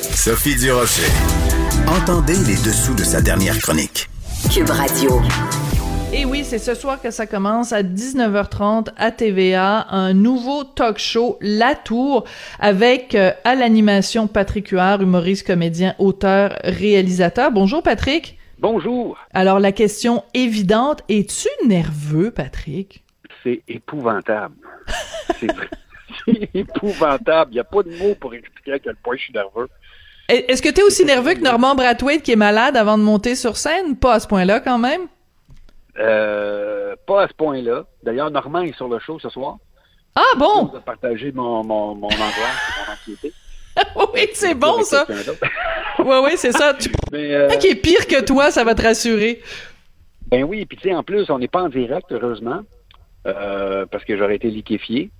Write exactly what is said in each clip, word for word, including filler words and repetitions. Sophie Durocher. Entendez les dessous de sa dernière chronique. Cube Radio. Et oui, c'est ce soir que ça commence à dix-neuf heures trente à T V A, un nouveau talk show, La Tour, avec euh, à l'animation Patrick Huard, humoriste, comédien, auteur, réalisateur. Bonjour Patrick. Bonjour. Alors la question évidente, es-tu nerveux Patrick? C'est épouvantable. C'est vrai. C'est épouvantable. Il n'y a pas de mots pour expliquer à quel point je suis nerveux. Est-ce que tu es aussi nerveux que Normand Bratwit qui est malade avant de monter sur scène? Pas à ce point-là quand même? Euh, pas à ce point-là. D'ailleurs, Normand est sur le show ce soir. Ah bon? Je vais partager mon, mon, mon angoisse et mon anxiété. Oui, c'est bon ça. Oui, oui, c'est ça. Tu... Mais, euh... qui est pire que toi, ça va te rassurer. Ben oui, puis tu sais, en plus, on n'est pas en direct, heureusement, euh, parce que j'aurais été liquéfié.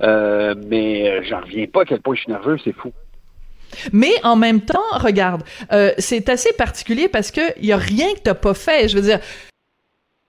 Euh, mais j'en reviens pas à quel point je suis nerveux, c'est fou. Mais en même temps, regarde, euh, c'est assez particulier parce que il y a rien que t'as pas fait. Je veux dire,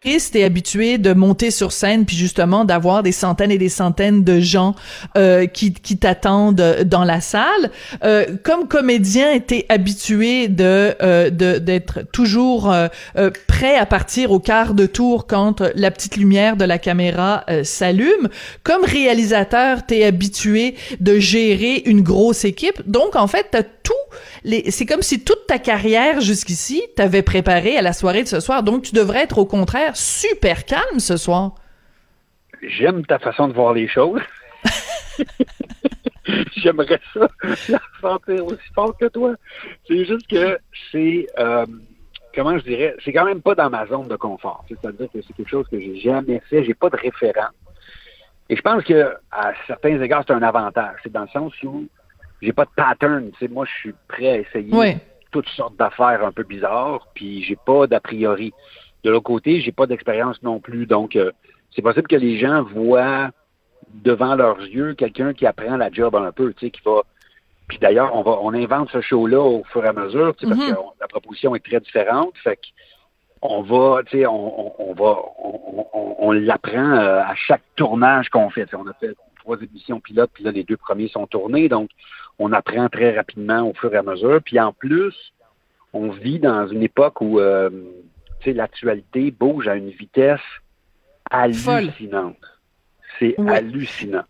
Chris, t'es habitué de monter sur scène puis justement d'avoir des centaines et des centaines de gens euh, qui qui t'attendent dans la salle. Euh, comme comédien, t'es habitué de, euh, de d'être toujours euh, euh, prêt à partir au quart de tour quand la petite lumière de la caméra euh, s'allume. Comme réalisateur, t'es habitué de gérer une grosse équipe. Donc en fait, t'as tout. Les, c'est comme si toute ta carrière jusqu'ici t'avais préparé à la soirée de ce soir. Donc tu devrais être au contraire super calme ce soir. J'aime ta façon de voir les choses. J'aimerais ça la sentir aussi fort que toi. C'est juste que c'est, euh, comment je dirais, c'est quand même pas dans ma zone de confort. C'est-à-dire que c'est quelque chose que j'ai jamais fait, j'ai pas de référent. Et je pense que à certains égards, c'est un avantage. C'est dans le sens où j'ai pas de pattern. Tu sais, moi, je suis prêt à essayer oui. toutes sortes d'affaires un peu bizarres, puis j'ai pas d'a priori. De l'autre côté, j'ai pas d'expérience non plus, donc euh, c'est possible que les gens voient devant leurs yeux quelqu'un qui apprend la job un peu, tu sais, qui va. Puis d'ailleurs, on va, on invente ce show-là au fur et à mesure, tu sais, mm-hmm. parce que on, la proposition est très différente, fait que on va, tu sais, on, on, on va, on, on, on l'apprend euh, à chaque tournage qu'on fait. T'sais, on a fait trois émissions pilotes, puis là les deux premiers sont tournés, donc on apprend très rapidement au fur et à mesure. Puis en plus, on vit dans une époque où euh, tu sais, l'actualité bouge à une vitesse hallucinante. C'est oui. hallucinant.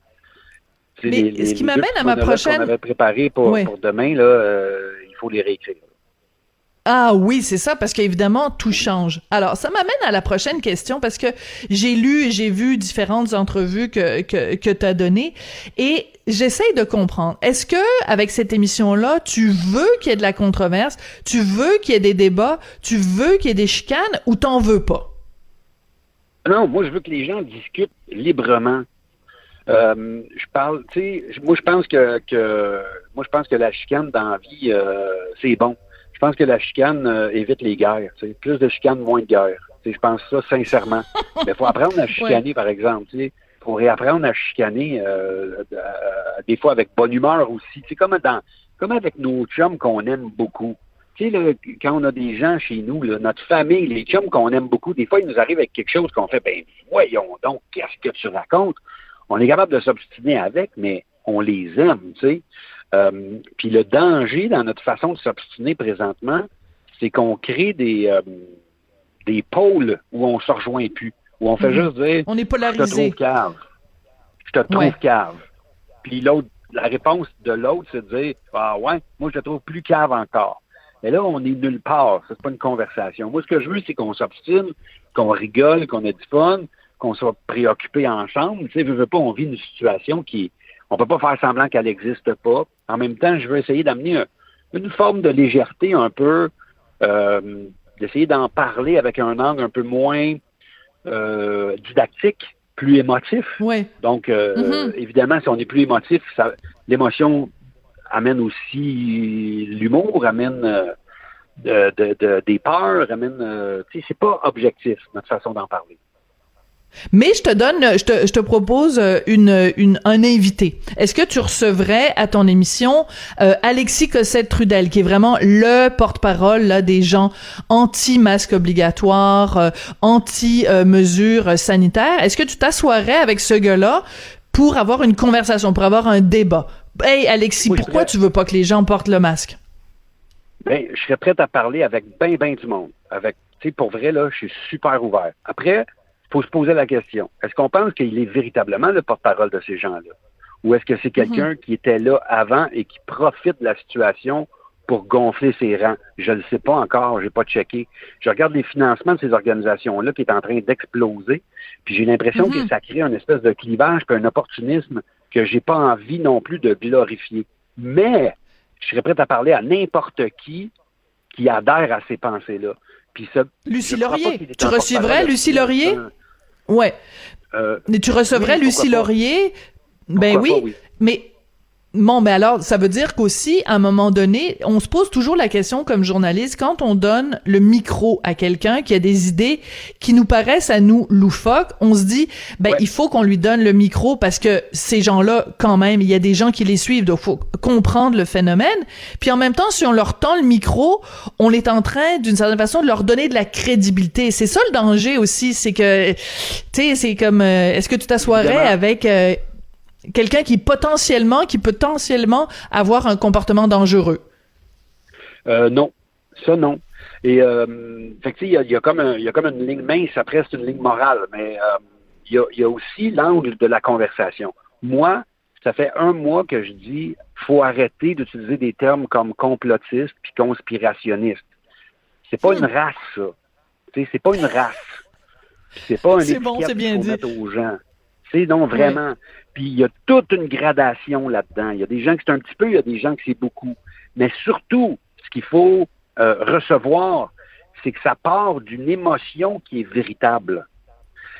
Mais les, les, ce qui m'amène à ma prochaine... qu'on avait préparé pour, oui. pour demain, là, euh, il faut les réécrire. Ah oui, c'est ça, parce qu'évidemment, tout change. Alors, ça m'amène à la prochaine question, parce que j'ai lu et j'ai vu différentes entrevues que, que, que tu as données, et j'essaie de comprendre. Est-ce que, avec cette émission-là, tu veux qu'il y ait de la controverse, tu veux qu'il y ait des débats, tu veux qu'il y ait des chicanes, ou t'en veux pas? Non, moi, je veux que les gens discutent librement. Euh, je parle, tu sais, moi, je pense que, que, moi, je pense que la chicane dans la vie, euh, c'est bon. Je pense que la chicane euh, évite les guerres. T'sais. Plus de chicanes, moins de guerres. Je pense ça sincèrement. Mais faut apprendre à chicaner, ouais. par exemple. Il faut réapprendre à chicaner, euh, euh, des fois avec bonne humeur aussi. T'sais, comme, dans, comme avec nos chums qu'on aime beaucoup. Là, quand on a des gens chez nous, là, notre famille, les chums qu'on aime beaucoup, des fois, ils nous arrivent avec quelque chose qu'on fait, ben voyons donc, qu'est-ce que tu racontes? On est capable de s'obstiner avec, mais on les aime, tu sais. Euh, puis le danger dans notre façon de s'obstiner présentement, c'est qu'on crée des euh, des pôles où on se rejoint plus, où on fait mmh. juste dire on est polarisé. Je te trouve cave, je te trouve ouais. cave. Puis l'autre, la réponse de l'autre, c'est de dire ah ouais, moi je te trouve plus cave encore. Mais là on est nulle part, c'est pas une conversation. Moi ce que je veux c'est qu'on s'obstine, qu'on rigole, qu'on ait du fun, qu'on soit préoccupé ensemble. Tu sais, veux, veux pas, on vit une situation qui on peut pas faire semblant qu'elle n'existe pas. En même temps, je veux essayer d'amener un, une forme de légèreté un peu, euh, d'essayer d'en parler avec un angle un peu moins euh, didactique, plus émotif. Oui. Donc, euh, mm-hmm. évidemment, si on est plus émotif, ça, l'émotion amène aussi l'humour, amène euh, de, de, de, des peurs, amène... Euh, tu sais, c'est pas objectif, notre façon d'en parler. Mais je te donne, je te, je te propose une, une, un invité. Est-ce que tu recevrais à ton émission euh, Alexis Cossette-Trudel, qui est vraiment le porte-parole là des gens anti-masque obligatoire, euh, anti-mesures sanitaires? Est-ce que tu t'assoirais avec ce gars-là pour avoir une conversation, pour avoir un débat? Hey, Alexis, oui, pourquoi tu veux pas que les gens portent le masque? Ben, je serais prête à parler avec ben, ben du monde. Avec, tu sais, pour vrai, là, je suis super ouvert. Après, il faut se poser la question. Est-ce qu'on pense qu'il est véritablement le porte-parole de ces gens-là? Ou est-ce que c'est quelqu'un mmh. qui était là avant et qui profite de la situation pour gonfler ses rangs? Je ne le sais pas encore, je n'ai pas checké. Je regarde les financements de ces organisations-là qui est en train d'exploser, puis j'ai l'impression mmh. que ça crée une espèce de clivage, puis un opportunisme que j'ai pas envie non plus de glorifier. Mais je serais prêt à parler à n'importe qui qui adhère à ces pensées-là. Puis ça, Lucie Laurier, tu recevrais Lucie Laurier? Ouais. Euh, mais tu recevrais oui, Lucie Laurier? Ben oui, pas, oui, mais bon, ben alors, ça veut dire qu'aussi, à un moment donné, on se pose toujours la question comme journaliste, quand on donne le micro à quelqu'un qui a des idées qui nous paraissent à nous loufoques, on se dit, ben, ouais. il faut qu'on lui donne le micro parce que ces gens-là, quand même, il y a des gens qui les suivent, donc faut comprendre le phénomène. Puis en même temps, si on leur tend le micro, on est en train, d'une certaine façon, de leur donner de la crédibilité. C'est ça le danger aussi, c'est que, tu sais, c'est comme, euh, est-ce que tu t'assoirais avec... Euh, quelqu'un qui potentiellement, qui peut potentiellement avoir un comportement dangereux? Euh, non, ça non. Et euh, fait que tu sais, il y a, y a comme un, il y a comme une ligne mince, après c'est une ligne morale, mais il euh, y, y a aussi l'angle de la conversation. Moi, ça fait un mois que je dis, faut arrêter d'utiliser des termes comme complotiste puis conspirationniste. C'est pas mmh. une race, ça. Tu sais, c'est pas une race. C'est pas un étiquette bon, qu'on met aux gens. C'est non, vraiment. Oui. Puis il y a toute une gradation là-dedans. Il y a des gens qui c'est un petit peu, il y a des gens qui c'est beaucoup. Mais surtout, ce qu'il faut euh, recevoir, c'est que ça part d'une émotion qui est véritable.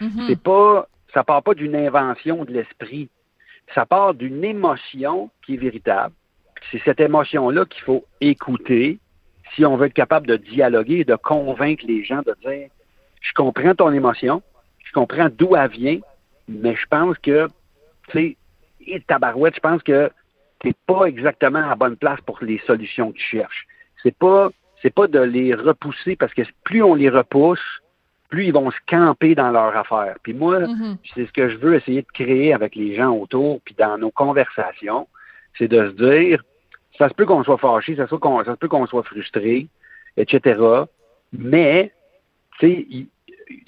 Mm-hmm. C'est pas, ça part pas d'une invention de l'esprit. Ça part d'une émotion qui est véritable. C'est cette émotion-là qu'il faut écouter si on veut être capable de dialoguer et de convaincre les gens de dire « Je comprends ton émotion, je comprends d'où elle vient, mais je pense que, tu sais, tabarouette, je pense que t'es pas exactement à la bonne place pour les solutions que tu cherches. C'est pas, c'est pas de les repousser, parce que plus on les repousse, plus ils vont se camper dans leur affaire. Puis moi, mm-hmm. c'est ce que je veux essayer de créer avec les gens autour, puis dans nos conversations, c'est de se dire, ça se peut qu'on soit fâché, ça se peut qu'on, ça se peut qu'on soit frustré, et cetera. Mais, tu sais, il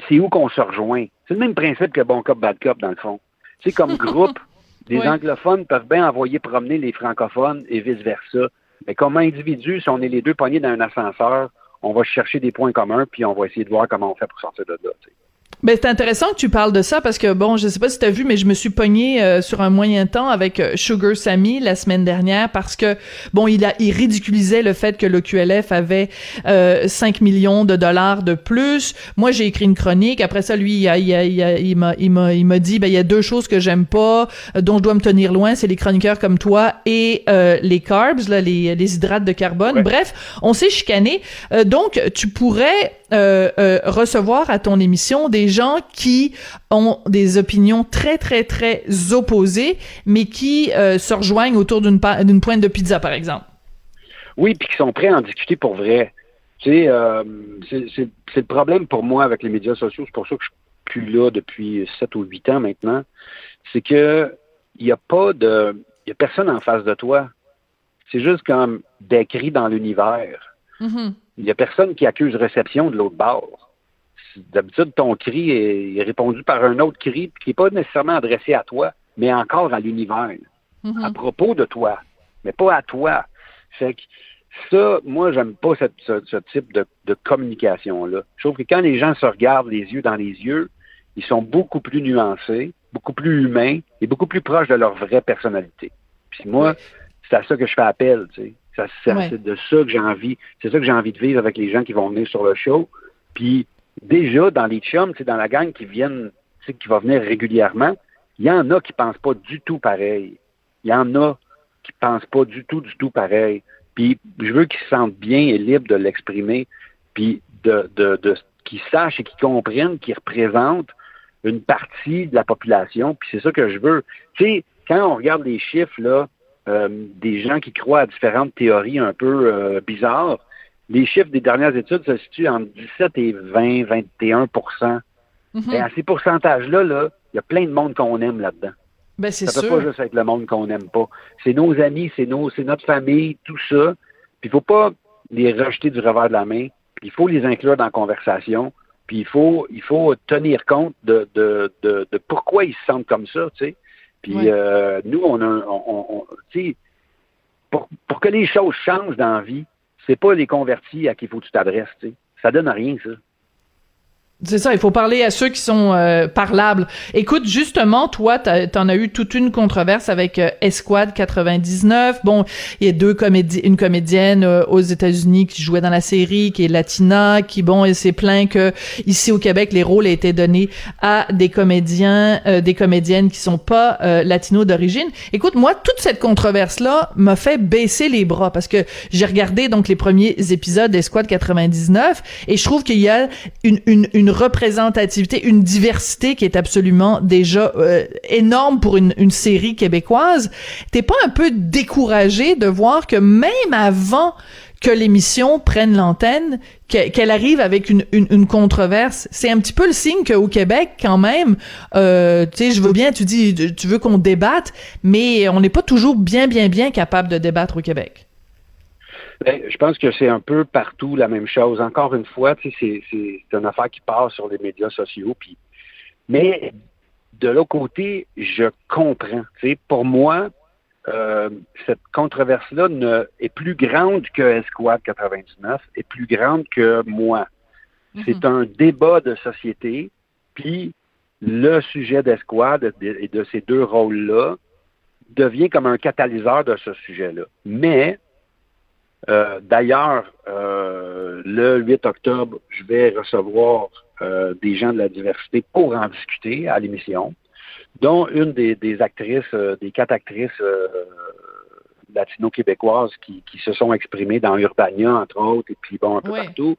c'est où qu'on se rejoint. C'est le même principe que bon cop, bad cop, dans le fond. C'est comme groupe, les oui. anglophones peuvent bien envoyer promener les francophones et vice-versa. Mais comme individu, si on est les deux poignés dans un ascenseur, on va chercher des points communs puis on va essayer de voir comment on fait pour sortir de là, t'sais. Ben, c'est intéressant que tu parles de ça parce que, bon, je sais pas si t'as vu, mais je me suis pognée euh, sur un moyen temps avec euh, Sugar Sammy la semaine dernière parce que, bon, il a il ridiculisait le fait que le Q L F avait euh, cinq millions de dollars de plus. Moi, j'ai écrit une chronique. Après ça, lui, il a, il a, il a, il m'a, il m'a, il m'a dit, ben, il y a deux choses que j'aime pas, euh, dont je dois me tenir loin, c'est les chroniqueurs comme toi et euh, les carbs, là, les, les hydrates de carbone. Ouais. Bref, on s'est chicané. Euh, donc, tu pourrais... Euh, euh, recevoir à ton émission des gens qui ont des opinions très, très, très opposées, mais qui euh, se rejoignent autour d'une, pa- d'une pointe de pizza, par exemple. Oui, puis qui sont prêts à en discuter pour vrai. Tu sais, euh, c'est, c'est, c'est le problème pour moi avec les médias sociaux, c'est pour ça que je suis plus là depuis sept ou huit ans maintenant, c'est que il n'y a pas de... il n'y a personne en face de toi. C'est juste comme des cris dans l'univers. Mm-hmm. Il n'y a personne qui accuse réception de l'autre bord. D'habitude, ton cri est, est répondu par un autre cri qui n'est pas nécessairement adressé à toi, mais encore à l'univers, mm-hmm. à propos de toi, mais pas à toi. Fait que ça, moi, j'aime pas cette, ce, ce type de, de communication-là. Je trouve que quand les gens se regardent les yeux dans les yeux, ils sont beaucoup plus nuancés, beaucoup plus humains et beaucoup plus proches de leur vraie personnalité. Puis moi, c'est à ça que je fais appel, tu sais. Ça, ça, ouais. C'est de ça que j'ai envie. C'est ça que j'ai envie de vivre avec les gens qui vont venir sur le show. Puis déjà, dans les chums, dans la gang qui viennent, qui va venir régulièrement, il y en a qui pensent pas du tout pareil. Il y en a qui pensent pas du tout, du tout pareil. Puis je veux qu'ils se sentent bien et libres de l'exprimer, puis de, de, de, de qu'ils sachent et qu'ils comprennent qu'ils représentent une partie de la population. Puis c'est ça que je veux. Tu sais, quand on regarde les chiffres, là, Euh, des gens qui croient à différentes théories un peu euh, bizarres. Les chiffres des dernières études se situent entre dix-sept et vingt, vingt et un pour cent. Mm-hmm. Et à ces pourcentages-là, là, il y a plein de monde qu'on aime là-dedans. Ben, c'est ça peut sûr. Pas juste être le monde qu'on n'aime pas. C'est nos amis, c'est nos, c'est notre famille, tout ça. Puis il ne faut pas les rejeter du revers de la main. Il faut les inclure dans la conversation. Puis il faut, il faut tenir compte de, de, de, de pourquoi ils se sentent comme ça, tu sais. Puis ouais. euh, nous, on a, on, on, on tu sais, pour, pour que les choses changent dans la vie, c'est pas les convertis à qui il faut que tu t'adresses, tu sais. Ça donne rien, ça. C'est ça, il faut parler à ceux qui sont euh, parlables. Écoute, justement, toi, t'as, t'en as eu toute une controverse avec euh, Escouade quatre-vingt-dix-neuf. Bon, il y a deux comédiennes, une comédienne euh, aux États-Unis qui jouait dans la série, qui est latina, qui, bon, elle s'est plaint que ici au Québec, les rôles étaient donnés à des comédiens, euh, des comédiennes qui sont pas euh, latinos d'origine. Écoute, moi, toute cette controverse-là m'a fait baisser les bras parce que j'ai regardé donc les premiers épisodes d'Escouade quatre-vingt-dix-neuf et je trouve qu'il y a une une, une Une représentativité, une diversité qui est absolument déjà euh, énorme pour une, une série québécoise. T'es pas un peu découragé de voir que même avant que l'émission prenne l'antenne, qu'elle arrive avec une, une, une controverse, c'est un petit peu le signe qu'au Québec, quand même, euh, tu sais, je veux bien, tu dis, tu veux qu'on débatte, mais on n'est pas toujours bien, bien, bien capable de débattre au Québec. Ben, je pense que c'est un peu partout la même chose. Encore une fois, tu sais, c'est, c'est, c'est une affaire qui part sur les médias sociaux. Puis, mais de l'autre côté, je comprends. Tu sais, pour moi, euh, cette controverse-là ne, est plus grande que Escouade quatre-vingt-dix-neuf, est plus grande que moi. Mm-hmm. C'est un débat de société. Puis le sujet d'Escouade et de ces deux rôles-là devient comme un catalyseur de ce sujet-là. Mais Euh, d'ailleurs, euh, le huit octobre, je vais recevoir euh, des gens de la diversité pour en discuter à l'émission, dont une des, des actrices, euh, des quatre actrices euh, latino-québécoises qui, qui se sont exprimées dans Urbania, entre autres, et puis bon, un peu ouais. partout.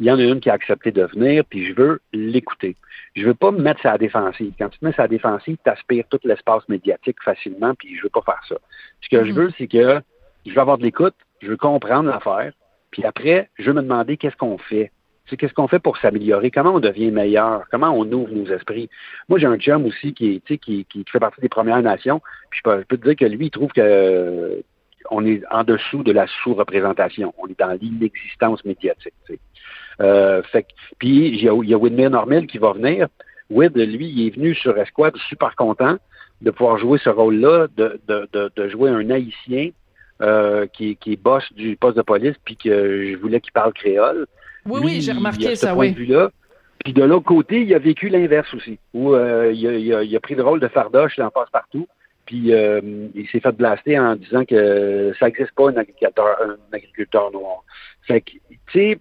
Il y en a une qui a accepté de venir, puis je veux l'écouter. Je veux pas me mettre sur la défensive. Quand tu te mets sur la défensive, tu aspires tout l'espace médiatique facilement, puis je veux pas faire ça. Ce que mmh. je veux, c'est que je veux avoir de l'écoute, je veux comprendre l'affaire, puis après, je veux me demander qu'est-ce qu'on fait. Tu sais, qu'est-ce qu'on fait pour s'améliorer? Comment on devient meilleur? Comment on ouvre nos esprits? Moi, j'ai un chum aussi qui, est, tu sais, qui, qui fait partie des Premières Nations, puis je peux, je peux te dire que lui, il trouve que euh, on est en dessous de la sous-représentation. On est dans l'inexistence médiatique. Tu sais. Euh, fait, puis, il y a, il y a Whitney Normal qui va venir. Whit, lui, il est venu sur Escouade super content de pouvoir jouer ce rôle-là, de, de, de, de jouer un Haïtien Euh, qui, qui est boss du poste de police, puis que euh, je voulais qu'il parle créole. Oui, Lui, oui, j'ai remarqué il a ce ça, point oui. de vue-là. Puis de l'autre côté, il a vécu l'inverse aussi, où euh, il, a, il, a, il a pris le rôle de fardoche, il en passe partout, puis euh, il s'est fait blaster en disant que ça n'existe pas un agriculteur, un agriculteur noir. Fait que, tu sais,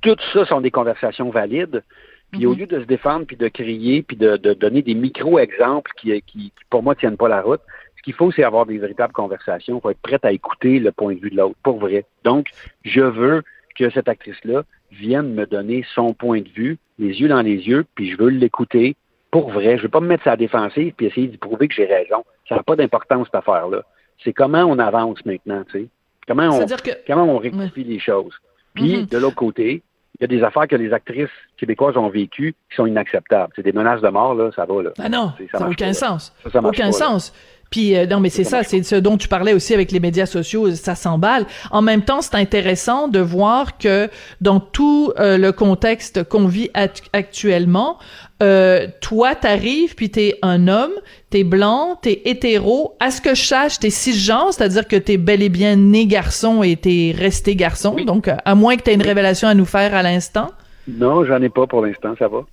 tout ça sont des conversations valides, puis mm-hmm. au lieu de se défendre, puis de crier, puis de, de donner des micro-exemples qui, qui, pour moi, tiennent pas la route, ce qu'il faut, c'est avoir des véritables conversations. Il faut être prêt à écouter le point de vue de l'autre, pour vrai. Donc, je veux que cette actrice-là vienne me donner son point de vue, les yeux dans les yeux, puis je veux l'écouter pour vrai. Je ne veux pas me mettre sur la défensive puis essayer d'y prouver que j'ai raison. Ça n'a pas d'importance, cette affaire-là. C'est comment on avance maintenant, tu sais. Comment on, que... comment on rectifie ouais. les choses. Puis, mm-hmm. de l'autre côté, il y a des affaires que les actrices québécoises ont vécues qui sont inacceptables. C'est des menaces de mort, là, ça va, là. Ah non, ça n'a aucun pas, sens. Ça, ça aucun pas, sens. Là. Puis, euh, non, mais c'est ça, c'est ce dont tu parlais aussi avec les médias sociaux, ça s'emballe. En même temps, c'est intéressant de voir que dans tout euh, le contexte qu'on vit at- actuellement, euh, toi, t'arrives, puis t'es un homme, t'es blanc, t'es hétéro. À ce que je sache, t'es cisgenre, c'est-à-dire que t'es bel et bien né garçon et t'es resté garçon. Oui. Donc, à moins que t'aies une révélation à nous faire à l'instant. Non, j'en ai pas pour l'instant, ça va.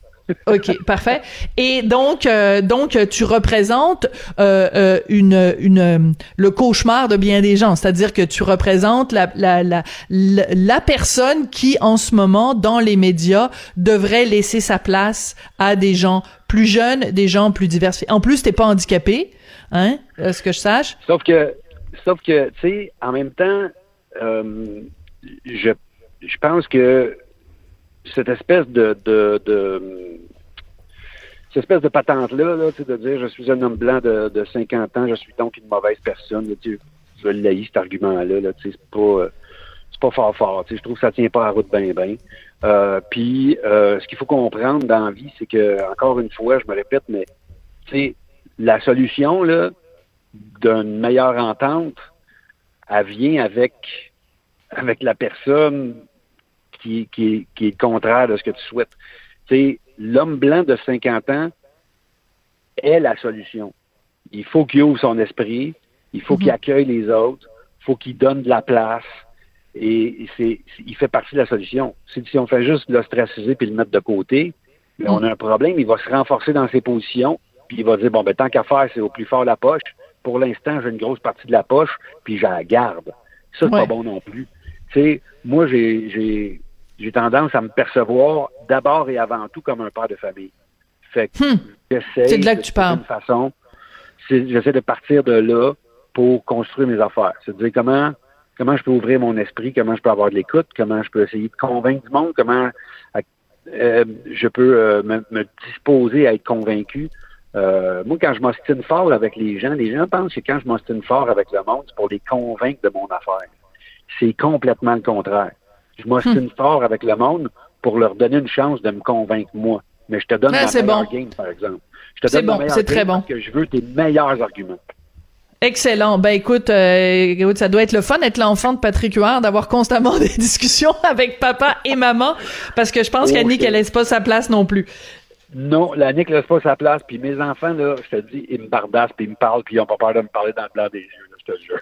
OK, parfait. Et donc, euh, donc tu représentes euh, euh, une, une, euh, le cauchemar de bien des gens, c'est-à-dire que tu représentes la, la, la, la, la personne qui, en ce moment, dans les médias, devrait laisser sa place à des gens plus jeunes, des gens plus diversifiés. En plus, t'es pas handicapé, hein, à ce que je sache. Sauf que, sauf que, tu sais, en même temps, euh, je, je pense que cette espèce de, de, de cette espèce de patente-là, là, de dire je suis un homme blanc de, de cinquante ans, je suis donc une mauvaise personne. Là, tu, je l'haïs cet argument-là, là, c'est pas c'est pas fort fort. Je trouve que ça tient pas la route ben ben. Euh, Puis euh, ce qu'il faut comprendre dans la vie, c'est que, encore une fois, je me répète, mais la solution là, d'une meilleure entente, elle vient avec, avec la personne qui, qui, qui est contraire de ce que tu souhaites. Tu sais, l'homme blanc de cinquante ans est la solution. Il faut qu'il ouvre son esprit, il faut mmh. qu'il accueille les autres, il faut qu'il donne de la place. Et c'est, il fait partie de la solution. Si, si on fait juste l'ostraciser puis le mettre de côté, là, on a un problème, il va se renforcer dans ses positions, puis il va dire, bon, ben tant qu'à faire, c'est au plus fort la poche. Pour l'instant, j'ai une grosse partie de la poche, puis je la garde. Ça, c'est ouais. pas bon non plus. Tu sais, moi, j'ai, j'ai, j'ai tendance à me percevoir d'abord et avant tout comme un père de famille. Fait que hum, j'essaie, c'est de là que tu parles. D'une façon, c'est, j'essaie de partir de là pour construire mes affaires. C'est-à-dire comment... Comment je peux ouvrir mon esprit, comment je peux avoir de l'écoute, comment je peux essayer de convaincre du monde, comment euh, je peux euh, me, me disposer à être convaincu. Euh, moi, quand je m'ostine fort avec les gens, les gens pensent que quand je m'ostine fort avec le monde, c'est pour les convaincre de mon affaire. C'est complètement le contraire. Je m'ostine hmm. fort avec le monde pour leur donner une chance de me convaincre moi. Mais je te donne ben, la meilleure bon. game, par exemple. Je te c'est donne bon, c'est très bon. Parce que je veux tes meilleurs arguments. Excellent. Ben écoute, euh, écoute, ça doit être le fun d'être l'enfant de Patrick Huard, d'avoir constamment des discussions avec papa et maman, parce que je pense oh, qu'Annick, elle laisse pas sa place non plus. Non, l'Annick laisse pas sa place, puis mes enfants, là, je te dis, ils me bardassent, puis ils me parlent, puis ils ont pas peur de me parler dans le blanc des yeux, là, je te jure.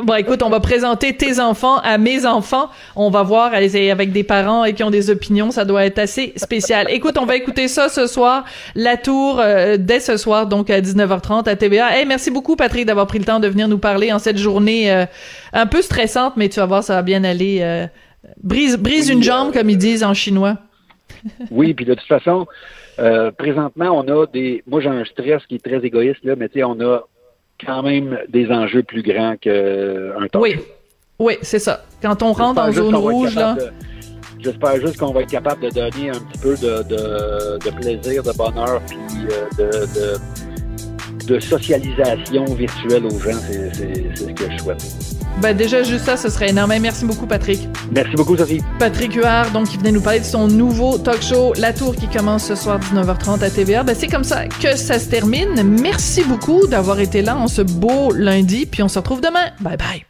Bon, écoute, on va présenter tes enfants à mes enfants. On va voir avec des parents qui ont des opinions, ça doit être assez spécial. Écoute, on va écouter ça ce soir, La Tour, euh, dès ce soir, donc à dix-neuf heures trente à T V A. Hey, merci beaucoup, Patrick, d'avoir pris le temps de venir nous parler en cette journée euh, un peu stressante, mais tu vas voir, ça va bien aller. Euh, brise brise une jambe, comme ils disent en chinois. Oui, puis de toute façon, euh, présentement, on a des... Moi, j'ai un stress qui est très égoïste, là, mais tu sais, on a... quand même des enjeux plus grands qu'un temps. Oui, oui, c'est ça. Quand on rentre en zone rouge, là... De, j'espère juste qu'on va être capable de donner un petit peu de, de, de plaisir, de bonheur, puis de, de, de socialisation virtuelle aux gens. C'est, c'est, c'est ce que je souhaite. Ben déjà, juste ça, ce serait énorme. Merci beaucoup, Patrick. Merci beaucoup, Sophie. Patrick Huard, donc, qui venait nous parler de son nouveau talk show, La Tour, qui commence ce soir dix-neuf heures trente à T V A. Ben, c'est comme ça que ça se termine. Merci beaucoup d'avoir été là en ce beau lundi, puis on se retrouve demain. Bye bye.